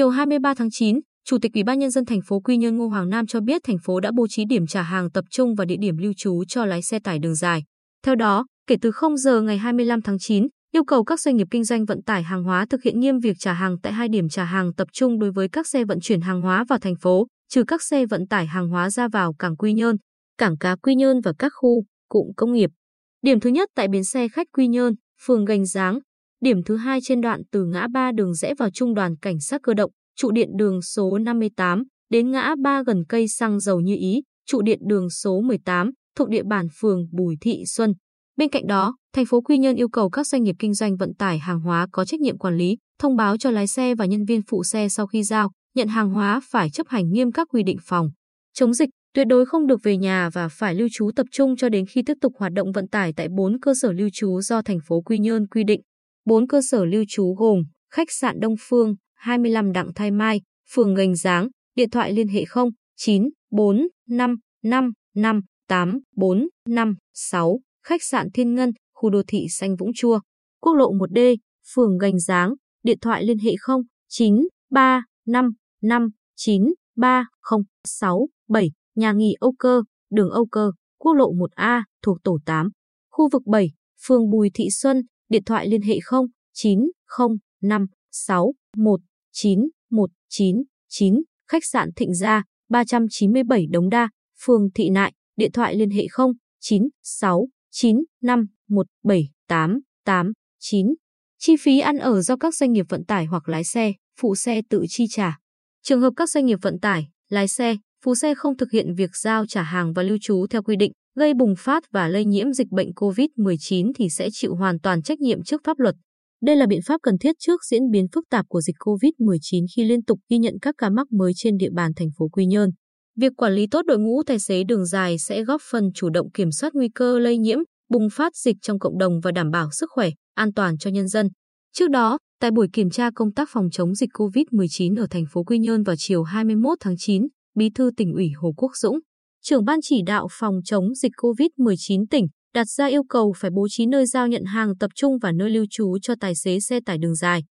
Chiều 23 tháng 9, Chủ tịch Ủy ban Nhân dân thành phố Quy Nhơn Ngô Hoàng Nam cho biết thành phố đã bố trí điểm trả hàng tập trung và địa điểm lưu trú cho lái xe tải đường dài. Theo đó, kể từ 0 giờ ngày 25 tháng 9, yêu cầu các doanh nghiệp kinh doanh vận tải hàng hóa thực hiện nghiêm việc trả hàng tại hai điểm trả hàng tập trung đối với các xe vận chuyển hàng hóa vào thành phố, trừ các xe vận tải hàng hóa ra vào cảng Quy Nhơn, cảng cá Quy Nhơn và các khu, cụm công nghiệp. Điểm thứ nhất tại bến xe khách Quy Nhơn, phường Gành Giáng. Điểm thứ hai trên đoạn từ ngã ba đường rẽ vào Trung đoàn Cảnh sát cơ động, trụ điện đường số 58, đến ngã ba gần cây xăng dầu Như Ý, trụ điện đường số 18, thuộc địa bàn phường Bùi Thị Xuân. Bên cạnh đó, thành phố Quy Nhơn yêu cầu các doanh nghiệp kinh doanh vận tải hàng hóa có trách nhiệm quản lý, thông báo cho lái xe và nhân viên phụ xe sau khi giao, nhận hàng hóa phải chấp hành nghiêm các quy định phòng chống dịch, tuyệt đối không được về nhà và phải lưu trú tập trung cho đến khi tiếp tục hoạt động vận tải tại 4 cơ sở lưu trú do thành phố Quy Nhơn quy định. 4 cơ sở lưu trú gồm Khách sạn Đông Phương, 25 Đặng Thái Mai, phường Gành Giáng, điện thoại liên hệ 0945555846, Khách sạn Thiên Ngân, khu đô thị xanh Vũng Chùa, quốc lộ 1D, phường Gành Giáng, điện thoại liên hệ 0935593067, Nhà nghỉ Âu Cơ, đường Âu Cơ, quốc lộ 1A, thuộc tổ 8, khu vực 7, phường Bùi Thị Xuân, điện thoại liên hệ 0905619199, Khách sạn Thịnh Gia, 397 Đống Đa, phường Thị Nại, điện thoại liên hệ 0969517889. Chi phí ăn ở do các doanh nghiệp vận tải hoặc lái xe, phụ xe tự chi trả. Trường hợp các doanh nghiệp vận tải, lái xe, phụ xe không thực hiện việc giao trả hàng và lưu trú theo quy định, gây bùng phát và lây nhiễm dịch bệnh COVID-19 thì sẽ chịu hoàn toàn trách nhiệm trước pháp luật. Đây là biện pháp cần thiết trước diễn biến phức tạp của dịch COVID-19 khi liên tục ghi nhận các ca mắc mới trên địa bàn thành phố Quy Nhơn. Việc quản lý tốt đội ngũ tài xế đường dài sẽ góp phần chủ động kiểm soát nguy cơ lây nhiễm, bùng phát dịch trong cộng đồng và đảm bảo sức khỏe, an toàn cho nhân dân. Trước đó, tại buổi kiểm tra công tác phòng chống dịch COVID-19 ở thành phố Quy Nhơn vào chiều 21 tháng 9, Bí thư tỉnh ủy Hồ Quốc Dũng, trưởng ban chỉ đạo phòng chống dịch COVID-19 tỉnh, đặt ra yêu cầu phải bố trí nơi giao nhận hàng tập trung và nơi lưu trú cho tài xế xe tải đường dài.